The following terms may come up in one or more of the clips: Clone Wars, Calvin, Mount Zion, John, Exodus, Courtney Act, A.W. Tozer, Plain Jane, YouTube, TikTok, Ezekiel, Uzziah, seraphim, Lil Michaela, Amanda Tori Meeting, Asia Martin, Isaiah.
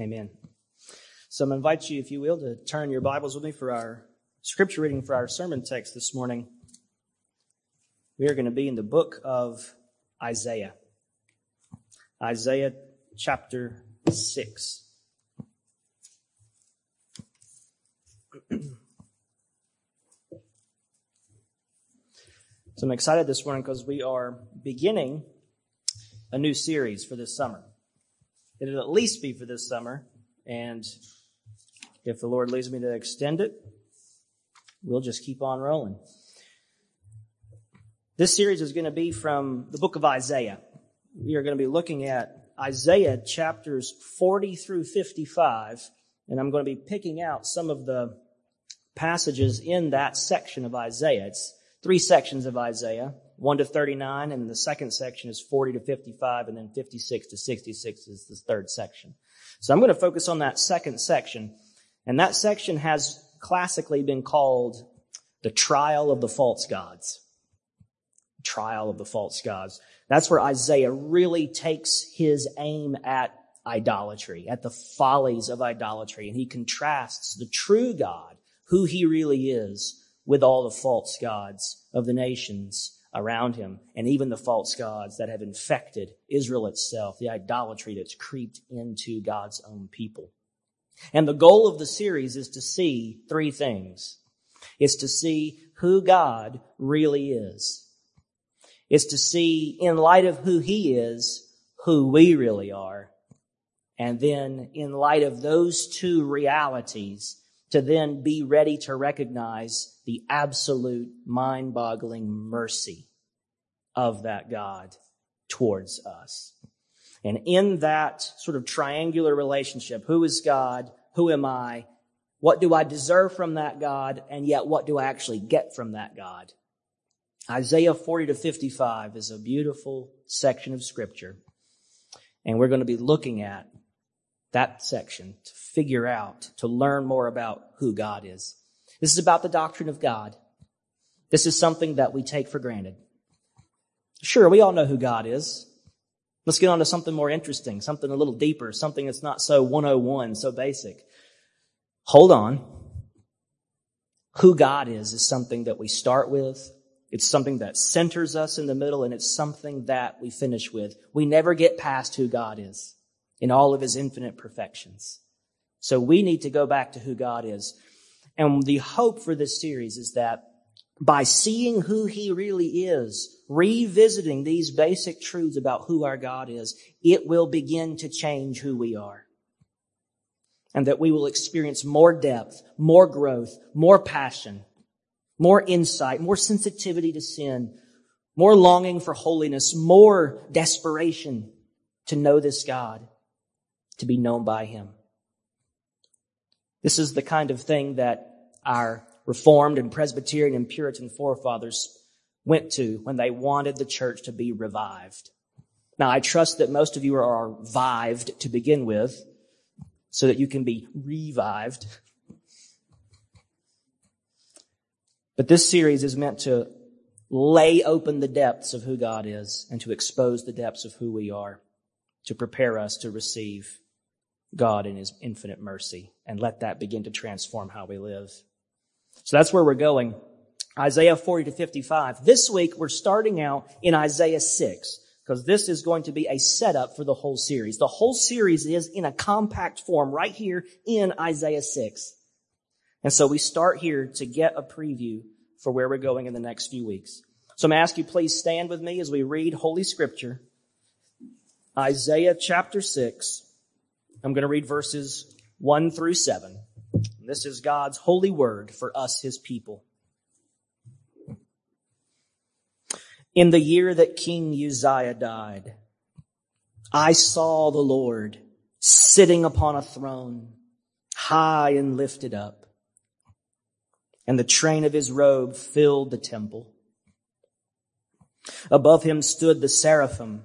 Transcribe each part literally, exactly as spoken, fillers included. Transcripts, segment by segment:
Amen. So I'm going to invite you, if you will, to turn your Bibles with me for our scripture reading for our sermon text this morning. We are going to be in the book of Isaiah. Isaiah chapter six. So I'm excited this morning because we are beginning a new series for this summer. It'll at least be for this summer, and if the Lord leads me to extend it, we'll just keep on rolling. This series is going to be from the book of Isaiah. We are going to be looking at Isaiah chapters forty through fifty-five, and I'm going to be picking out some of the passages in that section of Isaiah. It's three sections of Isaiah. one to thirty-nine, and the second section is forty to fifty-five, and then fifty-six to sixty-six is the third section. So I'm going to focus on that second section, and that section has classically been called the trial of the false gods. Trial of the false gods. That's where Isaiah really takes his aim at idolatry, at the follies of idolatry, and he contrasts the true God, who he really is, with all the false gods of the nations around him, and even the false gods that have infected Israel itself, the idolatry that's creeped into God's own people. And the goal of the series is to see three things. It's to see who God really is. It's to see, in light of who he is, who we really are. And then, in light of those two realities, to then be ready to recognize the absolute mind-boggling mercy of that God towards us. And in that sort of triangular relationship, who is God? Who am I? What do I deserve from that God? And yet, what do I actually get from that God? Isaiah forty to fifty-five is a beautiful section of Scripture, and we're going to be looking at that section to figure out, to learn more about who God is. This is about the doctrine of God. This is something that we take for granted. Sure, we all know who God is. Let's get on to something more interesting, something a little deeper, something that's not so one oh one, so basic. Hold on. Who God is is something that we start with. It's something that centers us in the middle, and it's something that we finish with. We never get past who God is in all of his infinite perfections. So we need to go back to who God is. And the hope for this series is that by seeing who he really is, revisiting these basic truths about who our God is, it will begin to change who we are. And that we will experience more depth, more growth, more passion, more insight, more sensitivity to sin, more longing for holiness, more desperation to know this God, to be known by him. This is the kind of thing that our Reformed and Presbyterian and Puritan forefathers went to when they wanted the church to be revived. Now, I trust that most of you are revived to begin with, so that you can be revived. But this series is meant to lay open the depths of who God is and to expose the depths of who we are, to prepare us to receive God in his infinite mercy, and let that begin to transform how we live. So that's where we're going. Isaiah forty to fifty-five. This week, we're starting out in Isaiah six, because this is going to be a setup for the whole series. The whole series is in a compact form right here in Isaiah six. And so we start here to get a preview for where we're going in the next few weeks. So I'm going to ask you, please stand with me as we read Holy Scripture. Isaiah chapter six. I'm going to read verses one through seven. This is God's holy word for us, his people. In the year that King Uzziah died, I saw the Lord sitting upon a throne, high and lifted up, and the train of his robe filled the temple. Above him stood the seraphim.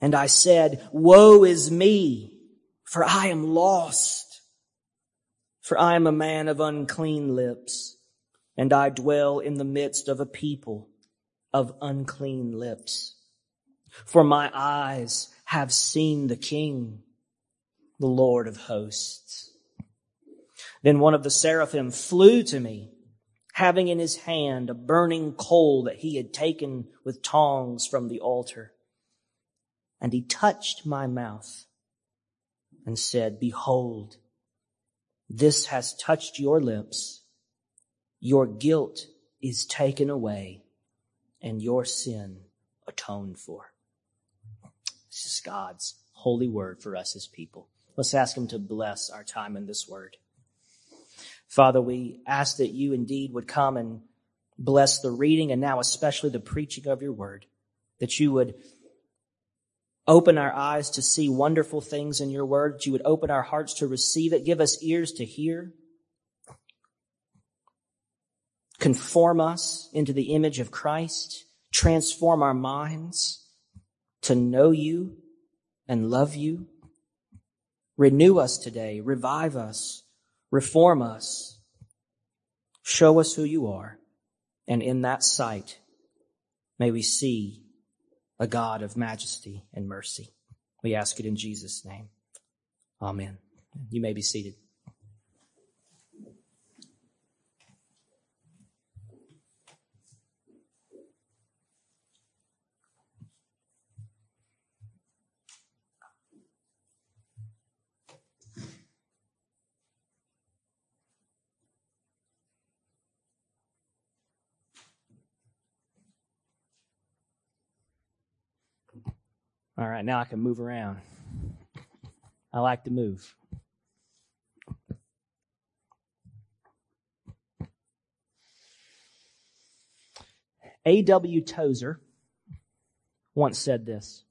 And I said, woe is me, for I am lost, for I am a man of unclean lips, and I dwell in the midst of a people of unclean lips. For my eyes have seen the King, the Lord of hosts. Then one of the seraphim flew to me, having in his hand a burning coal that he had taken with tongs from the altar. And he touched my mouth and said, behold, this has touched your lips. Your guilt is taken away and your sin atoned for. This is God's holy word for us as people. Let's ask him to bless our time in this word. Father, we ask that you indeed would come and bless the reading and now especially the preaching of your word, that you would open our eyes to see wonderful things in your word, that you would open our hearts to receive it. Give us ears to hear. Conform us into the image of Christ. Transform our minds to know you and love you. Renew us today. Revive us. Reform us. Show us who you are. And in that sight, may we see a God of majesty and mercy. We ask it in Jesus' name. Amen. You may be seated. All right, now I can move around. I like to move. A W Tozer once said this: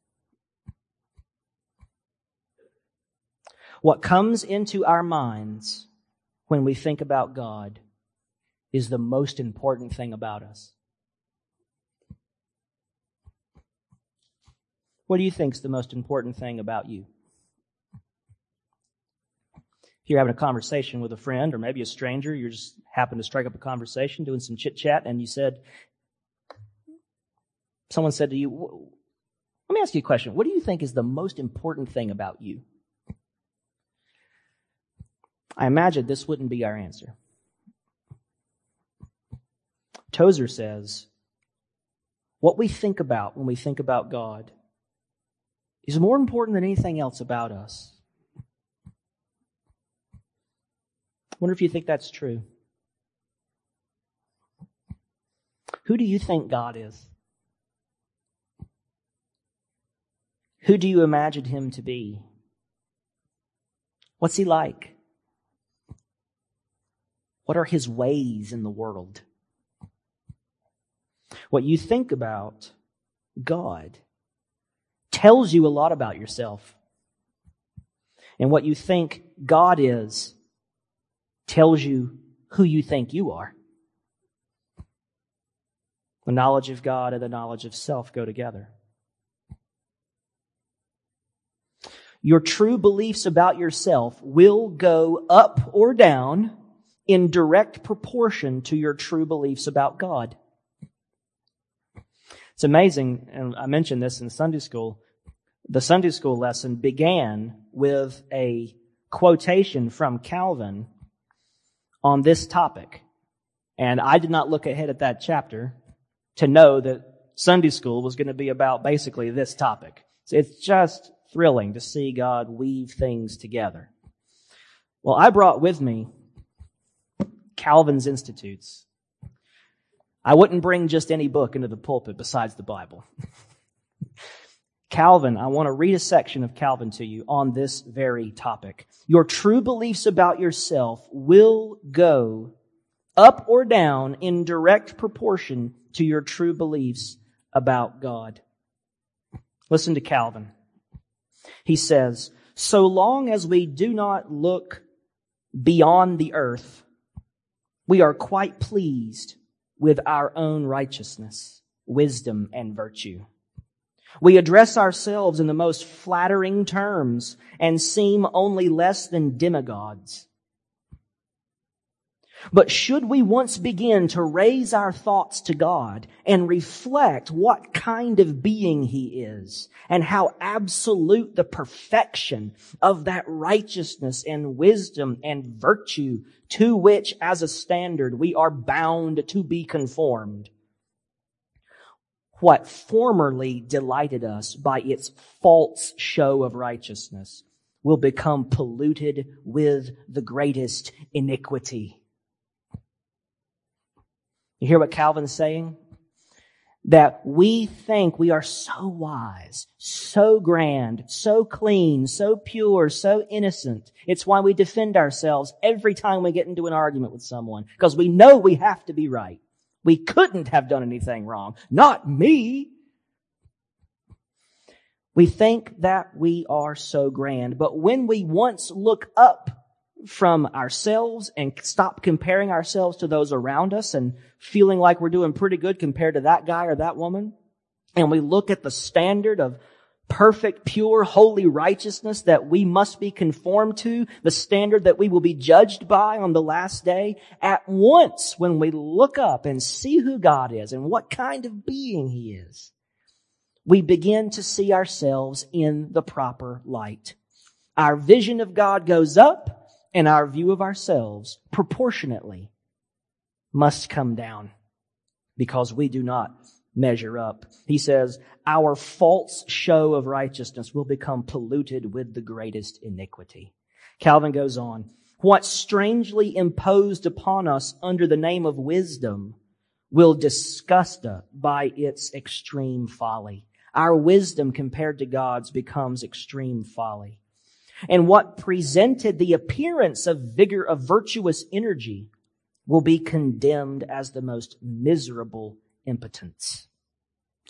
what comes into our minds when we think about God is the most important thing about us. What do you think is the most important thing about you? If you're having a conversation with a friend or maybe a stranger, you just happen to strike up a conversation, doing some chit-chat, and you said, someone said to you, let me ask you a question. What do you think is the most important thing about you? I imagine this wouldn't be our answer. Tozer says, what we think about when we think about God is more important than anything else about us. I wonder if you think that's true. Who do you think God is? Who do you imagine him to be? What's he like? What are his ways in the world? What you think about God tells you a lot about yourself. And what you think God is tells you who you think you are. The knowledge of God and the knowledge of self go together. Your true beliefs about yourself will go up or down in direct proportion to your true beliefs about God. It's amazing, and I mentioned this in Sunday school. The Sunday school lesson began with a quotation from Calvin on this topic. And I did not look ahead at that chapter to know that Sunday school was going to be about basically this topic. So it's just thrilling to see God weave things together. Well, I brought with me Calvin's Institutes. I wouldn't bring just any book into the pulpit besides the Bible. Calvin, I want to read a section of Calvin to you on this very topic. Your true beliefs about yourself will go up or down in direct proportion to your true beliefs about God. Listen to Calvin. He says, so long as we do not look beyond the earth, we are quite pleased with our own righteousness, wisdom, and virtue. We address ourselves in the most flattering terms and seem only less than demigods. But should we once begin to raise our thoughts to God and reflect what kind of being He is and how absolute the perfection of that righteousness and wisdom and virtue to which, as a standard, we are bound to be conformed, what formerly delighted us by its false show of righteousness will become polluted with the greatest iniquity. You hear what Calvin's saying? That we think we are so wise, so grand, so clean, so pure, so innocent. It's why we defend ourselves every time we get into an argument with someone, because we know we have to be right. We couldn't have done anything wrong. Not me. We think that we are so grand, but when we once look up from ourselves and stop comparing ourselves to those around us and feeling like we're doing pretty good compared to that guy or that woman, and we look at the standard of perfect, pure, holy righteousness that we must be conformed to, the standard that we will be judged by on the last day, at once when we look up and see who God is and what kind of being He is, we begin to see ourselves in the proper light. Our vision of God goes up, and our view of ourselves, proportionately, must come down because we do not measure up. He says, our false show of righteousness will become polluted with the greatest iniquity. Calvin goes on, what strangely imposed upon us under the name of wisdom will disgust us by its extreme folly. Our wisdom compared to God's becomes extreme folly. And what presented the appearance of vigor of virtuous energy will be condemned as the most miserable impotence.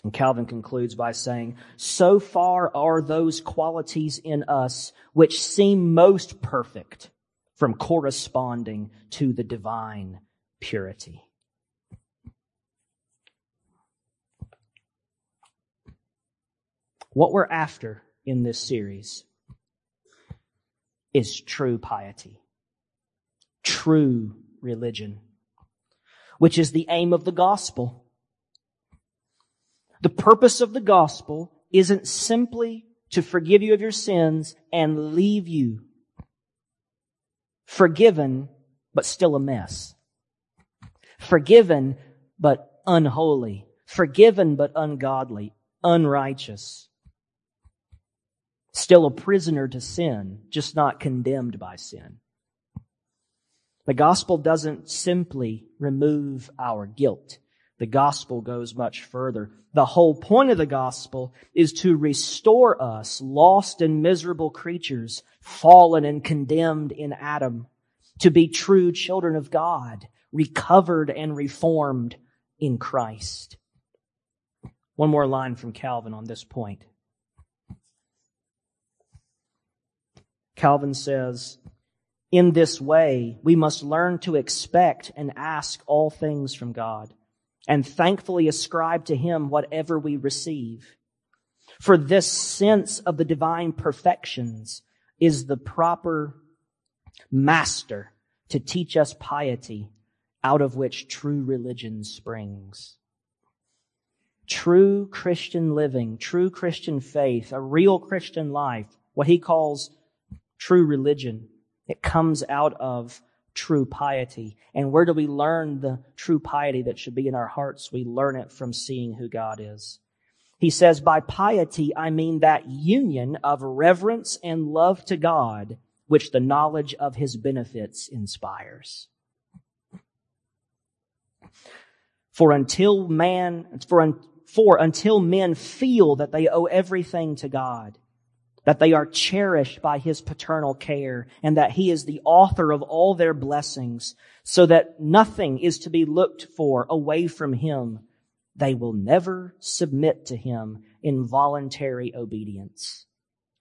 And Calvin concludes by saying, so far are those qualities in us which seem most perfect from corresponding to the divine purity. What we're after in this series is true piety, true religion, which is the aim of the gospel. The purpose of the gospel isn't simply to forgive you of your sins and leave you forgiven, but still a mess. Forgiven, but unholy. Forgiven, but ungodly, unrighteous. Still a prisoner to sin, just not condemned by sin. The gospel doesn't simply remove our guilt. The gospel goes much further. The whole point of the gospel is to restore us, lost and miserable creatures, fallen and condemned in Adam, to be true children of God, recovered and reformed in Christ. One more line from Calvin on this point. Calvin says, in this way, we must learn to expect and ask all things from God and thankfully ascribe to Him whatever we receive. For this sense of the divine perfections is the proper master to teach us piety, out of which true religion springs. True Christian living, true Christian faith, a real Christian life, what he calls true religion, it comes out of true piety. And where do we learn the true piety that should be in our hearts? We learn it from seeing who God is. He says, by piety, I mean that union of reverence and love to God, which the knowledge of His benefits inspires. For until man, for, un, for until men feel that they owe everything to God, that they are cherished by His paternal care, and that He is the author of all their blessings, so that nothing is to be looked for away from Him, they will never submit to Him in voluntary obedience.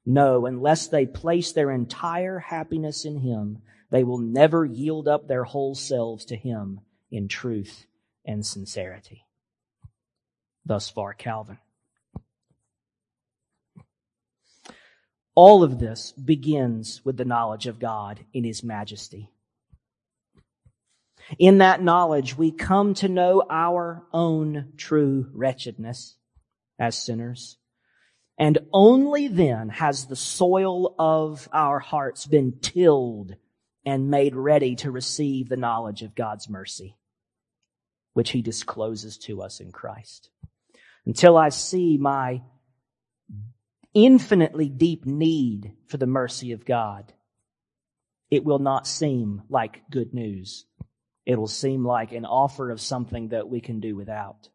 No, unless they place their entire happiness in Him, They will never yield up their whole selves to Him in truth and sincerity. Thus far, Calvin. All of this begins with the knowledge of God in His majesty. In that knowledge, we come to know our own true wretchedness as sinners. And only then has the soil of our hearts been tilled and made ready to receive the knowledge of God's mercy, which He discloses to us in Christ. Until I see my infinitely deep need for the mercy of God, it will not seem like good news. It will seem like an offer of something that we can do without.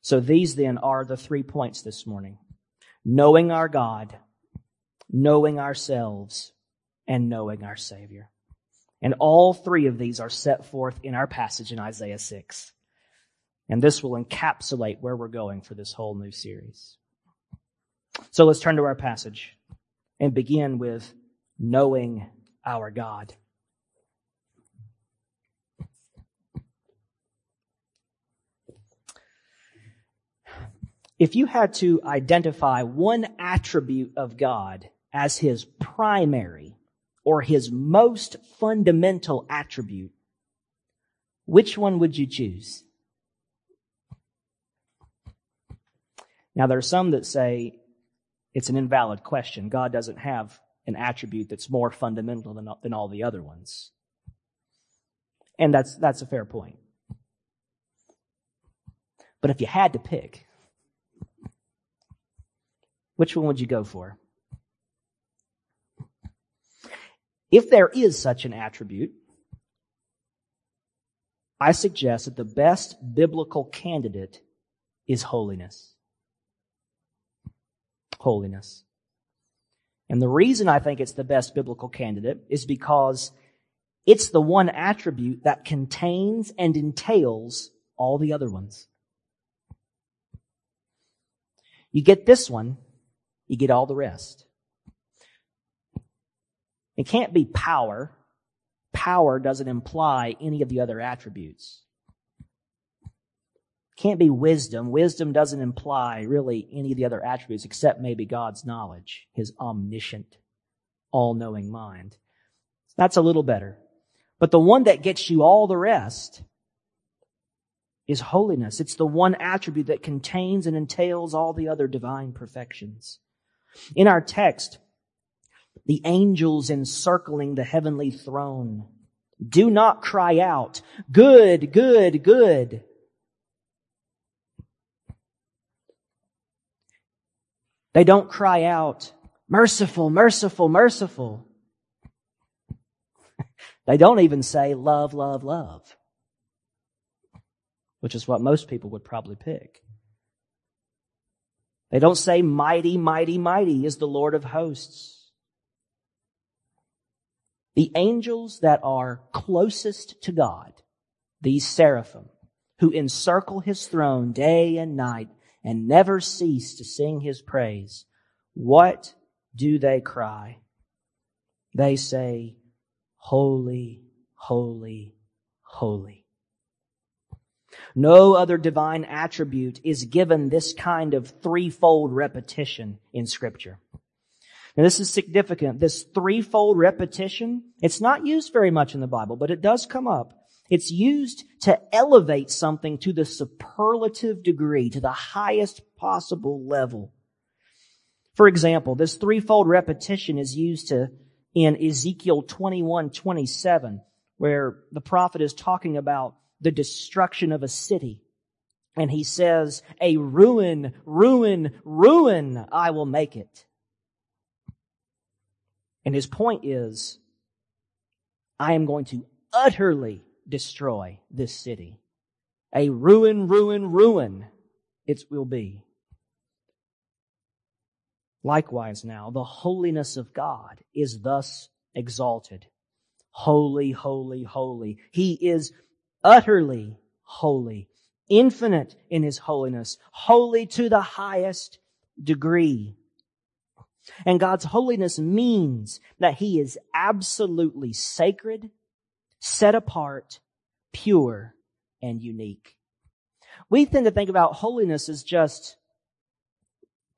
So these then are the three points this morning. Knowing our God, knowing ourselves, and knowing our Savior. And all three of these are set forth in our passage in Isaiah six. And this will encapsulate where we're going for this whole new series. So let's turn to our passage and begin with knowing our God. If you had to identify one attribute of God as His primary or His most fundamental attribute, which one would you choose? Now, there are some that say it's an invalid question. God doesn't have an attribute that's more fundamental than, than all the other ones. And that's, that's a fair point. But if you had to pick, which one would you go for? If there is such an attribute, I suggest that the best biblical candidate is holiness. Holiness. And the reason I think it's the best biblical candidate is because it's the one attribute that contains and entails all the other ones. You get this one, you get all the rest. It can't be power. Power doesn't imply any of the other attributes. It can't be wisdom. Wisdom doesn't imply really any of the other attributes except maybe God's knowledge, His omniscient, all-knowing mind. That's a little better. But the one that gets you all the rest is holiness. It's the one attribute that contains and entails all the other divine perfections. In our text, the angels encircling the heavenly throne do not cry out, "Good, good, good." They don't cry out, "Merciful, merciful, merciful." They don't even say, "Love, love, love," which is what most people would probably pick. They don't say, "Mighty, mighty, mighty is the Lord of hosts." The angels that are closest to God, these seraphim, who encircle His throne day and night, and never cease to sing His praise, what do they cry? They say, "Holy, holy, holy." No other divine attribute is given this kind of threefold repetition in Scripture. And this is significant. This threefold repetition, it's not used very much in the Bible, but it does come up. It's used to elevate something to the superlative degree, to the highest possible level. For example, this threefold repetition is used to in Ezekiel twenty-one twenty-seven, where the prophet is talking about the destruction of a city. And he says, "A ruin, ruin, ruin, I will make it." And his point is, I am going to utterly destroy this city. A ruin, ruin, ruin it will be. Likewise now, the holiness of God is thus exalted. Holy, holy, holy. He is utterly holy, infinite in His holiness, holy to the highest degree. And God's holiness means that he is absolutely sacred, set apart, pure, and unique. We tend to think about holiness as just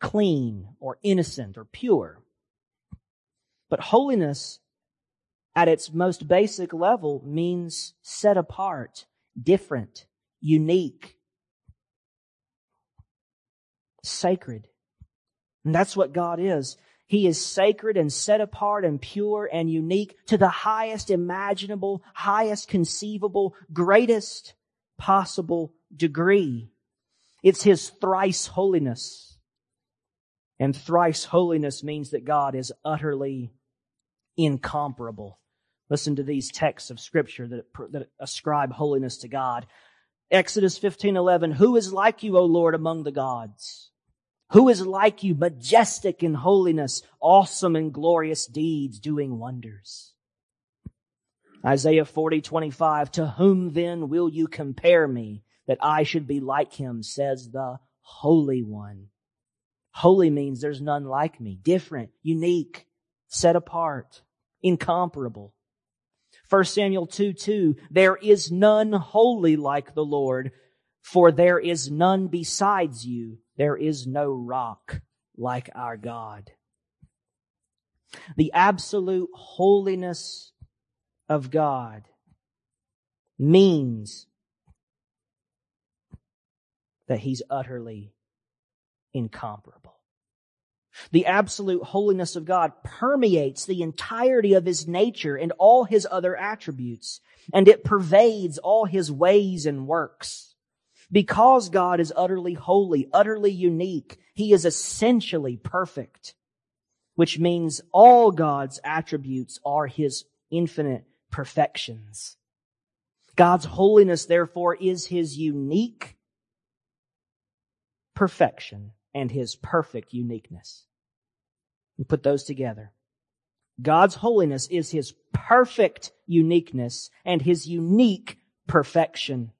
clean or innocent or pure. But holiness at its most basic level means set apart, different, unique, sacred. And that's what God is. He is sacred and set apart and pure and unique to the highest imaginable, highest conceivable, greatest possible degree. It's his thrice holiness. And thrice holiness means that God is utterly incomparable. Listen to these texts of Scripture that, that ascribe holiness to God. Exodus fifteen eleven, who is like you, O Lord, among the gods? Who is like you, majestic in holiness, awesome in glorious deeds, doing wonders? Isaiah forty twenty-five, to whom then will you compare me that I should be like him, says the Holy One. Holy means there's none like me, different, unique, set apart, incomparable. First Samuel two two, there is none holy like the Lord, for there is none besides you. There is no rock like our God. The absolute holiness of God means that he's utterly incomparable. The absolute holiness of God permeates the entirety of his nature and all his other attributes, and it pervades all his ways and works. Because God is utterly holy, utterly unique, he is essentially perfect, which means all God's attributes are his infinite perfections. God's holiness, therefore, is his unique perfection and his perfect uniqueness. You put those together. God's holiness is his perfect uniqueness and his unique perfection.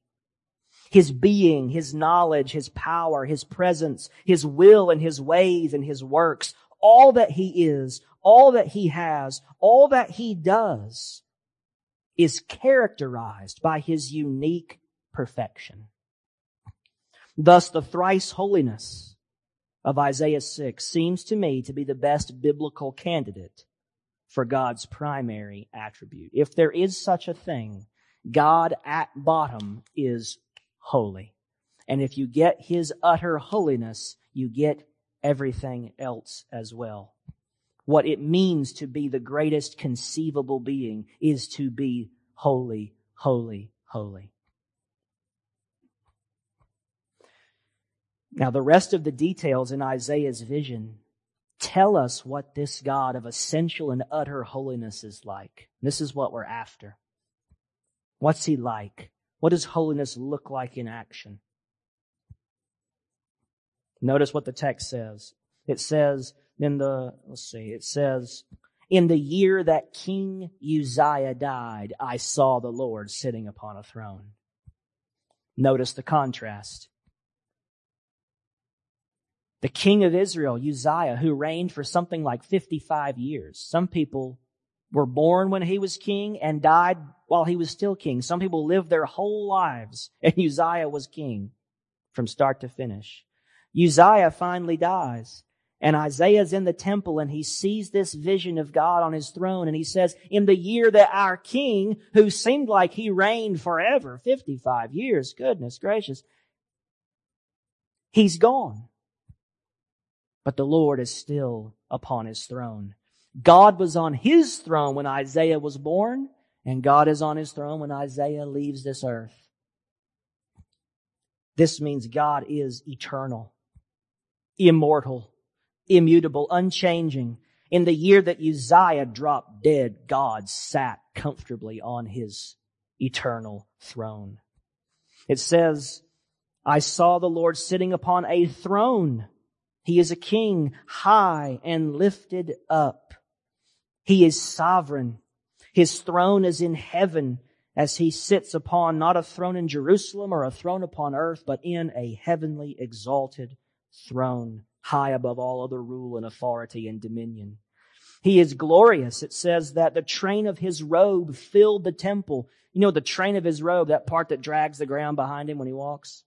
His being, his knowledge, his power, his presence, his will and his ways and his works, all that he is, all that he has, all that he does is characterized by his unique perfection. Thus, the thrice holiness of Isaiah six seems to me to be the best biblical candidate for God's primary attribute. If there is such a thing, God at bottom is holy. And if you get his utter holiness, you get everything else as well. What it means to be the greatest conceivable being is to be holy, holy, holy. Now, the rest of the details in Isaiah's vision tell us what this God of essential and utter holiness is like. This is what we're after. What's he like? What does holiness look like in action? Notice what the text says. It says in the, let's see, it says, in the year that King Uzziah died, I saw the Lord sitting upon a throne. Notice the contrast. The king of Israel, Uzziah, who reigned for something like fifty-five years. Some people were born when he was king and died while he was still king. Some people lived their whole lives, and Uzziah was king from start to finish. Uzziah finally dies, and Isaiah's in the temple, and he sees this vision of God on his throne, and he says, in the year that our king, who seemed like he reigned forever, fifty-five years, goodness gracious, he's gone. But the Lord is still upon his throne. God was on his throne when Isaiah was born, and God is on his throne when Isaiah leaves this earth. This means God is eternal, immortal, immutable, unchanging. In the year that Uzziah dropped dead, God sat comfortably on his eternal throne. It says, I saw the Lord sitting upon a throne. He is a king, high and lifted up. He is sovereign. His throne is in heaven as he sits upon not a throne in Jerusalem or a throne upon earth, but in a heavenly exalted throne high above all other rule and authority and dominion. He is glorious. It says that the train of his robe filled the temple. You know, the train of his robe, that part that drags the ground behind him when he walks.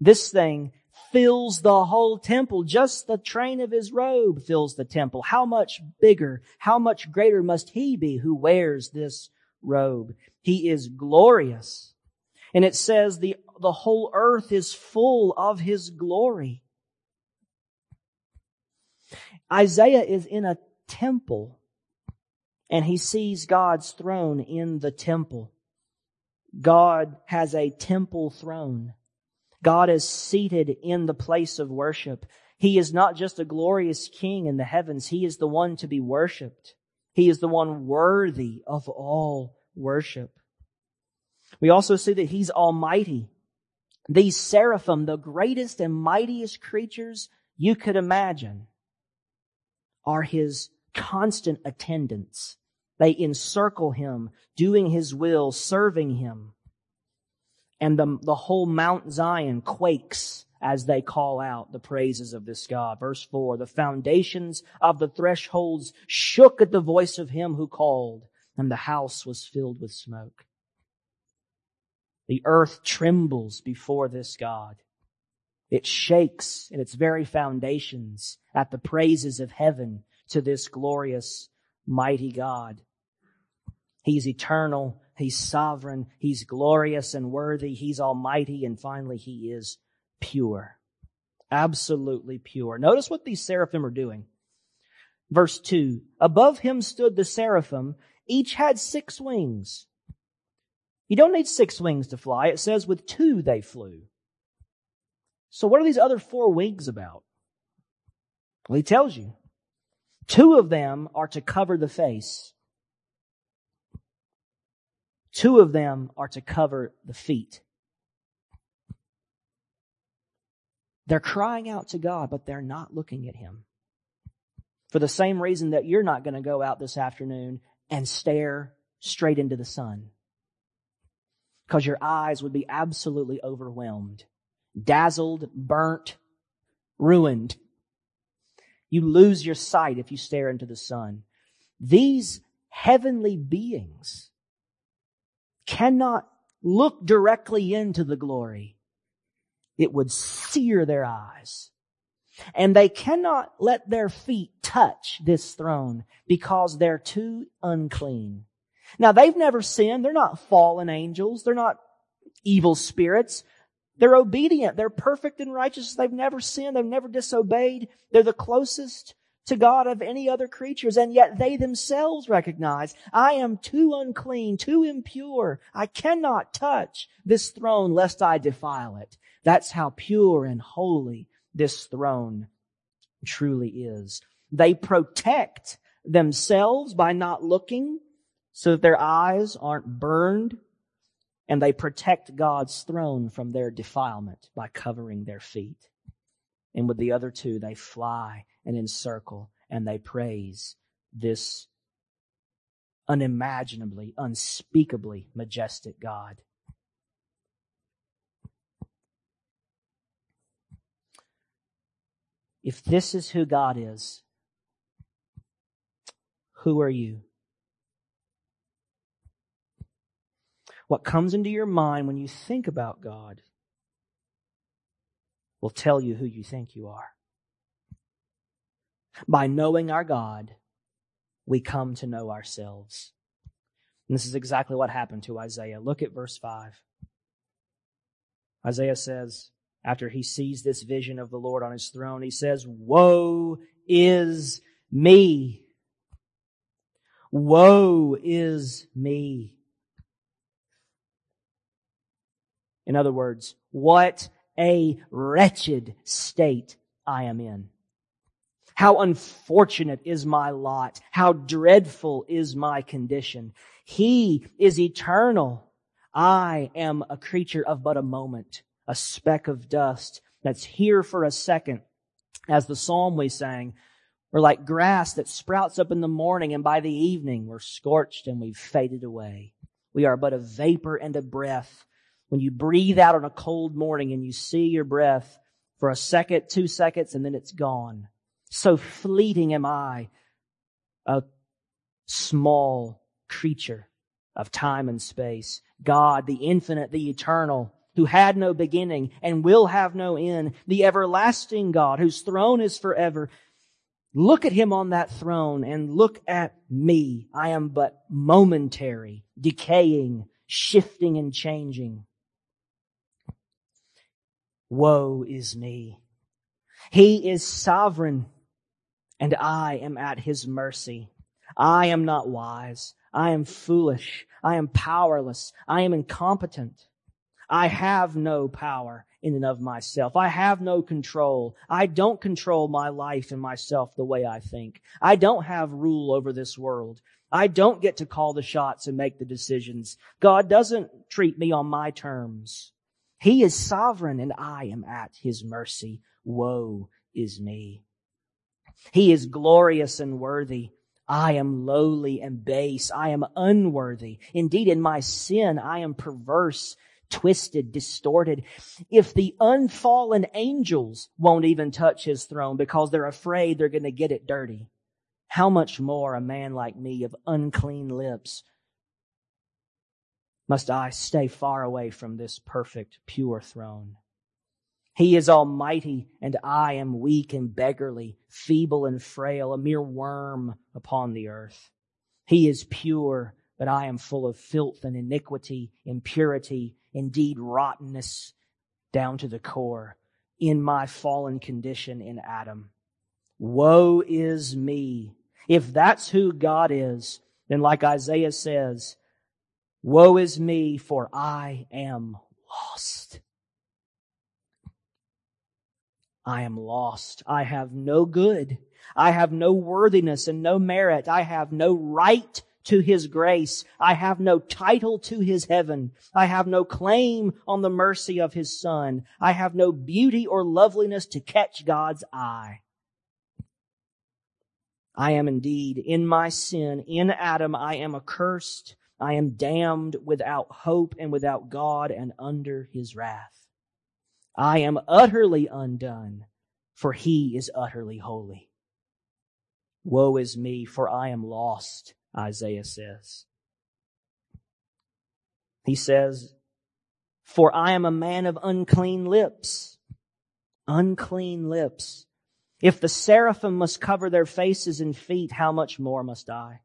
This thing fills the whole temple. Just the train of his robe fills the temple. How much bigger, how much greater must he be who wears this robe? He is glorious. And it says the, the whole earth is full of his glory. Isaiah is in a temple, and he sees God's throne in the temple. God has a temple throne. God is seated in the place of worship. He is not just a glorious king in the heavens. He is the one to be worshipped. He is the one worthy of all worship. We also see that he's almighty. These seraphim, the greatest and mightiest creatures you could imagine, are his constant attendants. They encircle him, doing his will, serving him. And the, the whole Mount Zion quakes as they call out the praises of this God. Verse four, the foundations of the thresholds shook at the voice of him who called, and the house was filled with smoke. The earth trembles before this God. It shakes in its very foundations at the praises of heaven to this glorious, mighty God. He's eternal, he's sovereign, he's glorious and worthy, he's almighty, and finally he is pure. Absolutely pure. Notice what these seraphim are doing. Verse two, above him stood the seraphim, each had six wings. You don't need six wings to fly. It says with two they flew. So what are these other four wings about? Well, he tells you. Two of them are to cover the face. Two of them are to cover the feet. They're crying out to God, but they're not looking at him. For the same reason that you're not going to go out this afternoon and stare straight into the sun. Because your eyes would be absolutely overwhelmed. Dazzled, burnt, ruined. You lose your sight if you stare into the sun. These heavenly beings cannot look directly into the glory. It would sear their eyes. And they cannot let their feet touch this throne because they're too unclean. Now, they've never sinned. They're not fallen angels. They're not evil spirits. They're obedient. They're perfect and righteous. They've never sinned. They've never disobeyed. They're the closest to God of any other creatures. And yet they themselves recognize, I am too unclean, too impure. I cannot touch this throne lest I defile it. That's how pure and holy this throne truly is. They protect themselves by not looking so that their eyes aren't burned. And they protect God's throne from their defilement by covering their feet. And with the other two, they fly and encircle and they praise this unimaginably, unspeakably majestic God. If this is who God is, who are you? What comes into your mind when you think about God will tell you who you think you are. By knowing our God, we come to know ourselves. And this is exactly what happened to Isaiah. Look at verse five. Isaiah says, after he sees this vision of the Lord on his throne, he says, "Woe is me! Woe is me!" In other words, what a wretched state I am in. How unfortunate is my lot. How dreadful is my condition. He is eternal. I am a creature of but a moment, a speck of dust that's here for a second. As the psalm we sang, we're like grass that sprouts up in the morning, and by the evening we're scorched and we've faded away. We are but a vapor and a breath. When you breathe out on a cold morning and you see your breath, for a second, two seconds, and then it's gone. So fleeting am I, a small creature of time and space. God, the infinite, the eternal, who had no beginning and will have no end, the everlasting God whose throne is forever. Look at him on that throne and look at me. I am but momentary, decaying, shifting and changing. Woe is me. He is sovereign and I am at his mercy. I am not wise. I am foolish. I am powerless. I am incompetent. I have no power in and of myself. I have no control. I don't control my life and myself the way I think. I don't have rule over this world. I don't get to call the shots and make the decisions. God doesn't treat me on my terms. He is sovereign and I am at his mercy. Woe is me. He is glorious and worthy. I am lowly and base. I am unworthy. Indeed, in my sin, I am perverse, twisted, distorted. If the unfallen angels won't even touch his throne because they're afraid they're going to get it dirty, how much more a man like me of unclean lips must I stay far away from this perfect, pure throne? He is almighty, and I am weak and beggarly, feeble and frail, a mere worm upon the earth. He is pure, but I am full of filth and iniquity, impurity, indeed rottenness down to the core, in my fallen condition in Adam. Woe is me. If that's who God is, then like Isaiah says, woe is me, for I am lost. I am lost. I have no good. I have no worthiness and no merit. I have no right to his grace. I have no title to his heaven. I have no claim on the mercy of his Son. I have no beauty or loveliness to catch God's eye. I am indeed in my sin, in Adam, I am accursed. I am damned without hope and without God and under his wrath. I am utterly undone, for he is utterly holy. Woe is me, for I am lost, Isaiah says. He says, for I am a man of unclean lips. Unclean lips. If the seraphim must cover their faces and feet, how much more must I?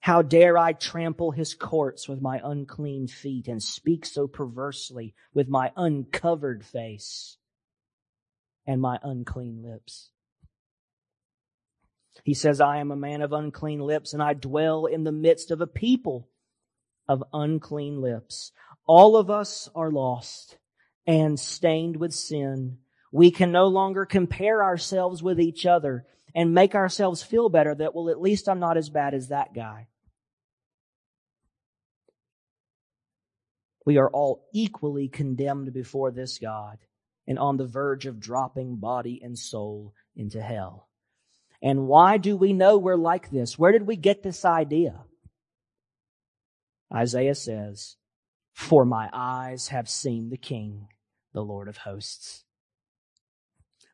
How dare I trample his courts with my unclean feet and speak so perversely with my uncovered face and my unclean lips? He says, I am a man of unclean lips and I dwell in the midst of a people of unclean lips. All of us are lost and stained with sin. We can no longer compare ourselves with each other and make ourselves feel better that, well, at least I'm not as bad as that guy. We are all equally condemned before this God and on the verge of dropping body and soul into hell. And why do we know we're like this? Where did we get this idea? Isaiah says, for my eyes have seen the King, the Lord of hosts.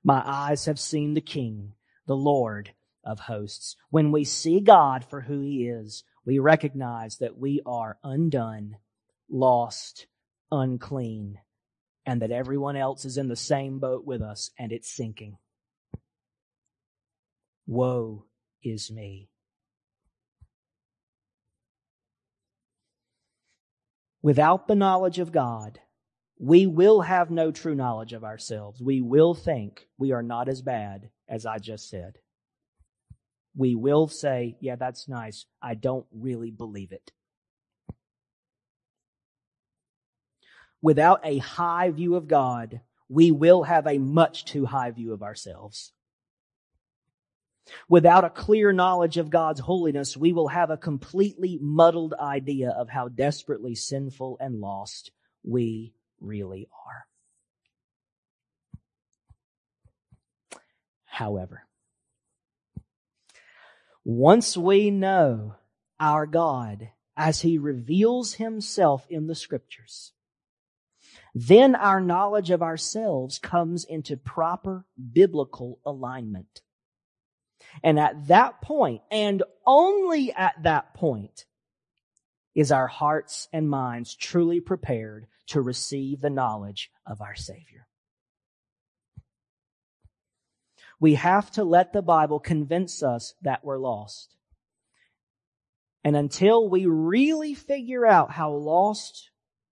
My eyes have seen the King, the Lord of hosts. When we see God for who he is, we recognize that we are undone, lost, unclean, and that everyone else is in the same boat with us and it's sinking. Woe is me. Without the knowledge of God, we will have no true knowledge of ourselves. We will think we are not as bad as I just said. We will say, yeah, that's nice. I don't really believe it. Without a high view of God, we will have a much too high view of ourselves. Without a clear knowledge of God's holiness, we will have a completely muddled idea of how desperately sinful and lost we are. Really are. However, once we know our God as he reveals himself in the scriptures, then our knowledge of ourselves comes into proper biblical alignment. And at that point, and only at that point, is our hearts and minds truly prepared to receive the knowledge of our Savior. We have to let the Bible convince us that we're lost. And until we really figure out how lost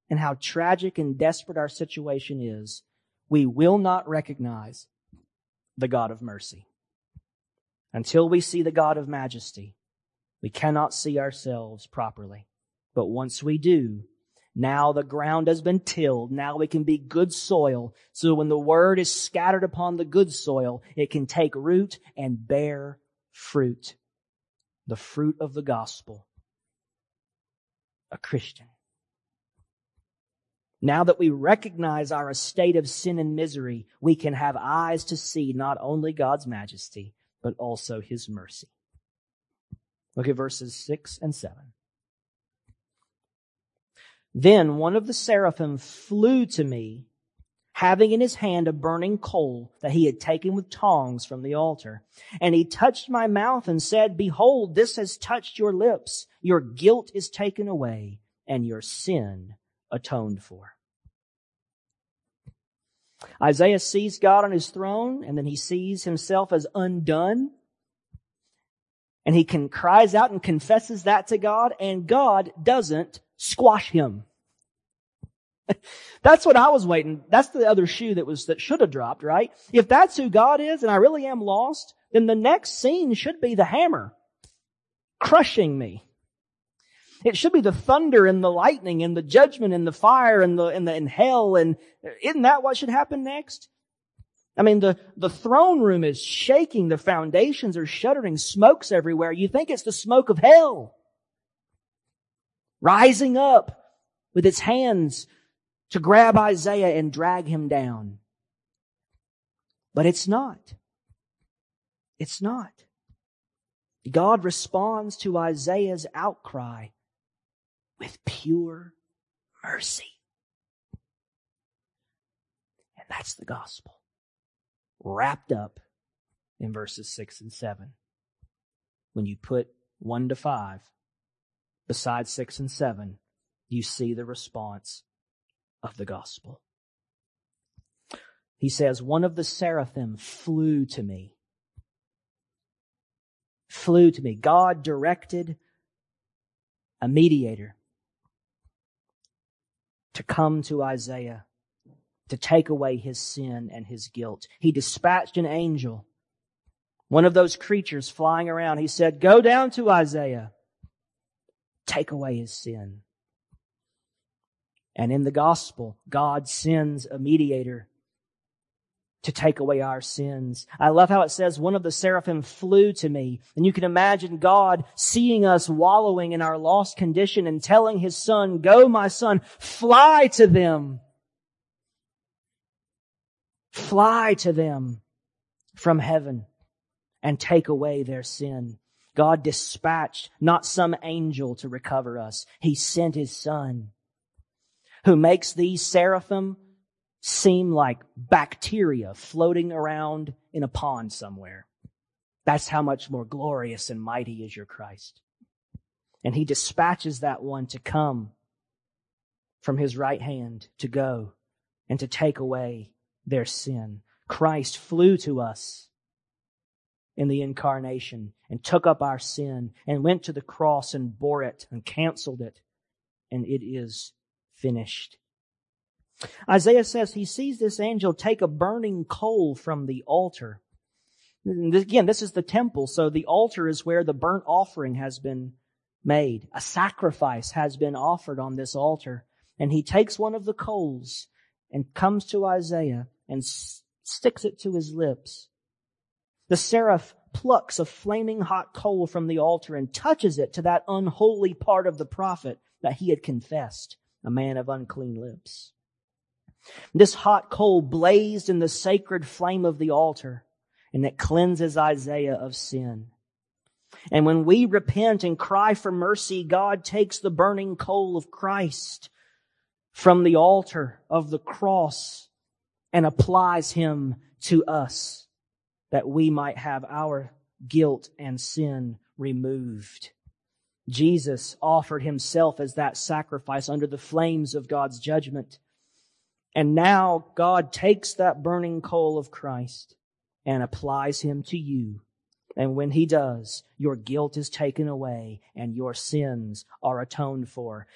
and how tragic and desperate our situation is, we will not recognize the God of mercy. Until we see the God of majesty, we cannot see ourselves properly. But once we do, now the ground has been tilled. Now we can be good soil. So when the word is scattered upon the good soil, it can take root and bear fruit. The fruit of the gospel. A Christian. Now that we recognize our estate of sin and misery, we can have eyes to see not only God's majesty, but also his mercy. Look at verses six and seven. Then one of the seraphim flew to me, having in his hand a burning coal that he had taken with tongs from the altar. And he touched my mouth and said, "Behold, this has touched your lips. Your guilt is taken away and your sin atoned for." Isaiah sees God on his throne, and then he sees himself as undone. And he can cries out and confesses that to God, and God doesn't squash him. That's what I was waiting. That's the other shoe that was that should have dropped, right? If that's who God is and I really am lost, then the next scene should be the hammer crushing me. It should be the thunder and the lightning and the judgment and the fire and the and the and hell. And isn't that what should happen next? I mean, the, the throne room is shaking. The foundations are shuddering. Smoke's everywhere. You think it's the smoke of hell. Rising up with its hands to grab Isaiah and drag him down. But it's not. It's not. God responds to Isaiah's outcry with pure mercy. And that's the gospel, wrapped up in verses six and seven. When you put one to five beside six and seven, you see the response of the gospel. He says, one of the seraphim flew to me. Flew to me. God directed a mediator to come to Isaiah to take away his sin and his guilt. He dispatched an angel, one of those creatures flying around. He said, "Go down to Isaiah, take away his sin." And in the gospel, God sends a mediator to take away our sins. I love how it says, one of the seraphim flew to me. And you can imagine God seeing us wallowing in our lost condition and telling his son, "Go, my son, fly to them. Fly to them from heaven and take away their sin." God dispatched not some angel to recover us. He sent his son, who makes these seraphim seem like bacteria floating around in a pond somewhere. That's how much more glorious and mighty is your Christ. And he dispatches that one to come from his right hand to go and to take away their sin. Christ flew to us in the incarnation and took up our sin and went to the cross and bore it and canceled it. And it is finished. Isaiah says he sees this angel take a burning coal from the altar. And again, this is the temple, so the altar is where the burnt offering has been made. A sacrifice has been offered on this altar. And he takes one of the coals and comes to Isaiah and s- sticks it to his lips. The seraph plucks a flaming hot coal from the altar and touches it to that unholy part of the prophet that he had confessed, a man of unclean lips. This hot coal blazed in the sacred flame of the altar, and it cleanses Isaiah of sin. And when we repent and cry for mercy, God takes the burning coal of Christ from the altar of the cross and applies him to us, that we might have our guilt and sin removed. Jesus offered himself as that sacrifice under the flames of God's judgment. And now God takes that burning coal of Christ and applies him to you. And when he does, your guilt is taken away and your sins are atoned for.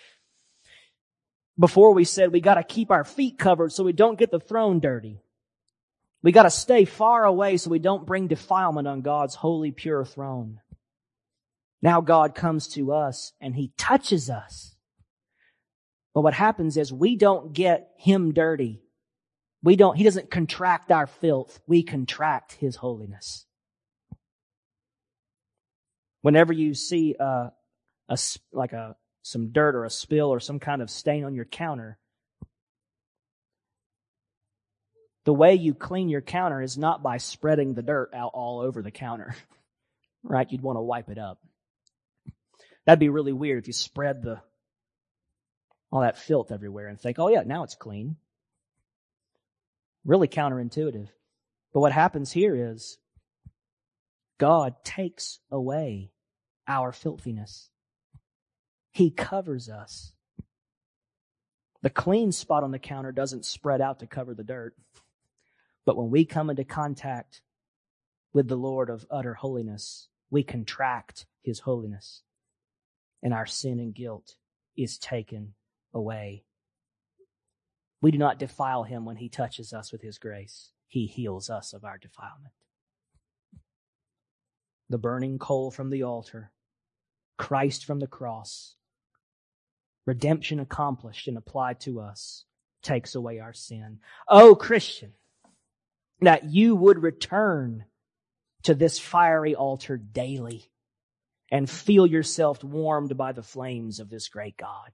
Before we said we got to keep our feet covered so we don't get the throne dirty. We got to stay far away so we don't bring defilement on God's holy, pure throne. Now God comes to us and he touches us. But what happens is we don't get him dirty. We don't, he doesn't contract our filth. We contract his holiness. Whenever you see a, a like a some dirt or a spill or some kind of stain on your counter, the way you clean your counter is not by spreading the dirt out all over the counter, right? You'd want to wipe it up. That'd be really weird if you spread the all that filth everywhere and think, oh yeah, now it's clean. Really counterintuitive. But what happens here is God takes away our filthiness. He covers us. The clean spot on the counter doesn't spread out to cover the dirt. But when we come into contact with the Lord of utter holiness, we contract his holiness, and our sin and guilt is taken away. We do not defile him when he touches us with his grace. He heals us of our defilement. The burning coal from the altar, Christ from the cross, redemption accomplished and applied to us, takes away our sin. Oh, Christian, that you would return to this fiery altar daily and feel yourself warmed by the flames of this great God.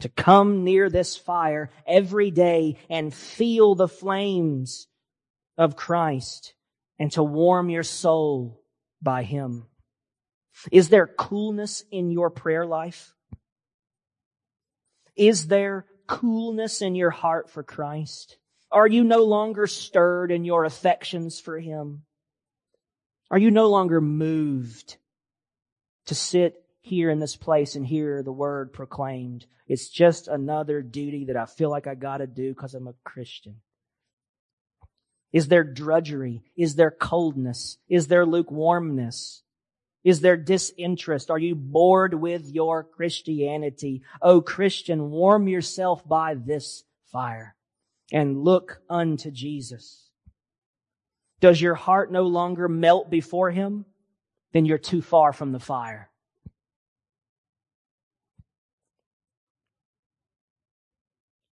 To come near this fire every day and feel the flames of Christ and to warm your soul by him. Is there coolness in your prayer life? Is there coolness in your heart for Christ? Are you no longer stirred in your affections for him? Are you no longer moved to sit here in this place and hear the word proclaimed? It's just another duty that I feel like I got to do because I'm a Christian. Is there drudgery? Is there coldness? Is there lukewarmness? Is there disinterest? Are you bored with your Christianity? Oh, Christian, warm yourself by this fire and look unto Jesus. Does your heart no longer melt before him? Then you're too far from the fire.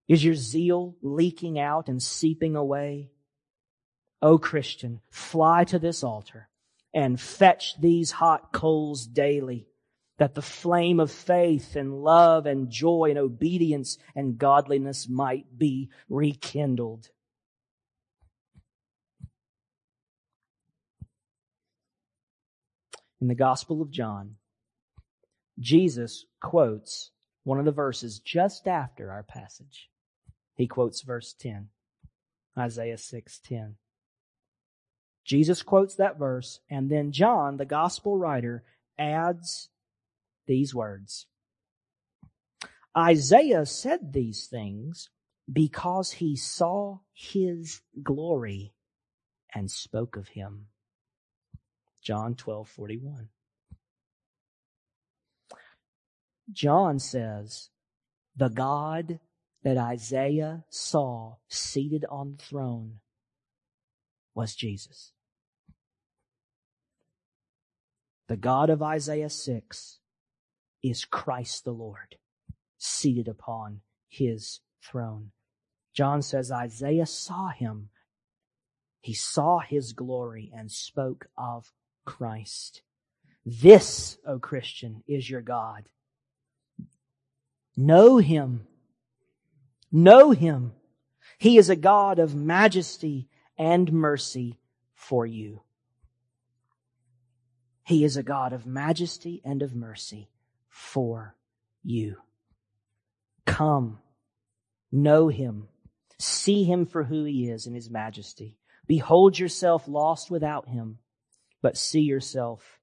Is your zeal leaking out and seeping away? O Christian, fly to this altar and fetch these hot coals daily, that the flame of faith and love and joy and obedience and godliness might be rekindled. In the Gospel of John, Jesus quotes one of the verses just after our passage. He quotes verse ten, Isaiah six ten. Jesus quotes that verse, and then John, the gospel writer, adds these words. Isaiah said these things because he saw his glory and spoke of him. John twelve forty-one. John says, the God that Isaiah saw seated on the throne was Jesus. The God of Isaiah six is Christ the Lord, seated upon his throne. John says Isaiah saw him. He saw his glory and spoke of Christ. This, O Christian, is your God. Know him. Know him. He is a God of majesty and mercy for you. He is a God of majesty and of mercy for you. Come Know him. See him for who he is in his majesty. Behold yourself lost without him, but see yourself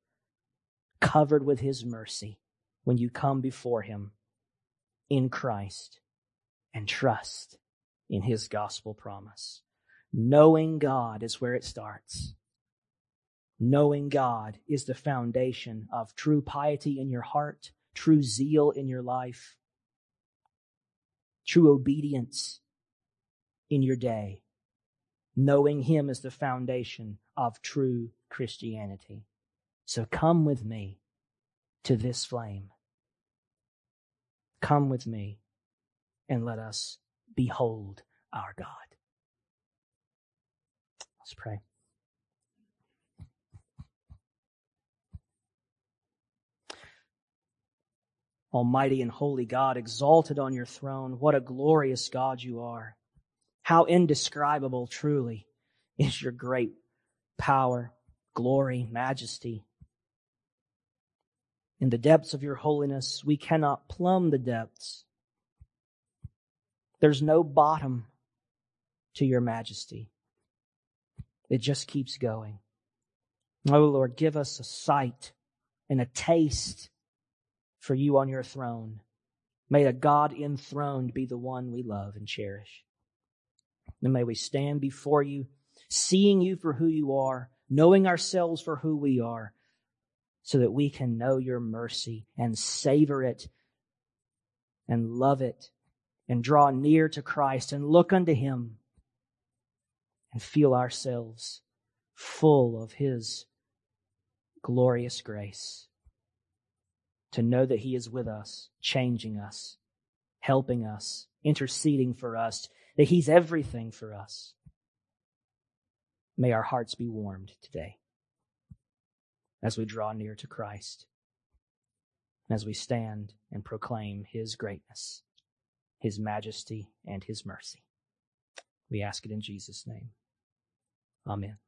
covered with his mercy when you come before him in Christ and trust in his gospel promise. Knowing God is where it starts. Knowing God is the foundation of true piety in your heart, true zeal in your life, true obedience in your day. Knowing him is the foundation of true Christianity. So come with me to this flame. Come with me and let us behold our God. Let's pray. Almighty and holy God, exalted on your throne, what a glorious God you are. How indescribable truly is your great power, glory, majesty. In the depths of your holiness, we cannot plumb the depths. There's no bottom to your majesty. It just keeps going. Oh Lord, give us a sight and a taste for you on your throne. May the God enthroned be the one we love and cherish. And may we stand before you, seeing you for who you are, knowing ourselves for who we are, so that we can know your mercy and savor it and love it and draw near to Christ and look unto him and feel ourselves full of his glorious grace. To know that he is with us, changing us, helping us, interceding for us, that he's everything for us. May our hearts be warmed today as we draw near to Christ, as we stand and proclaim his greatness, his majesty, and his mercy. We ask it in Jesus' name. Amen.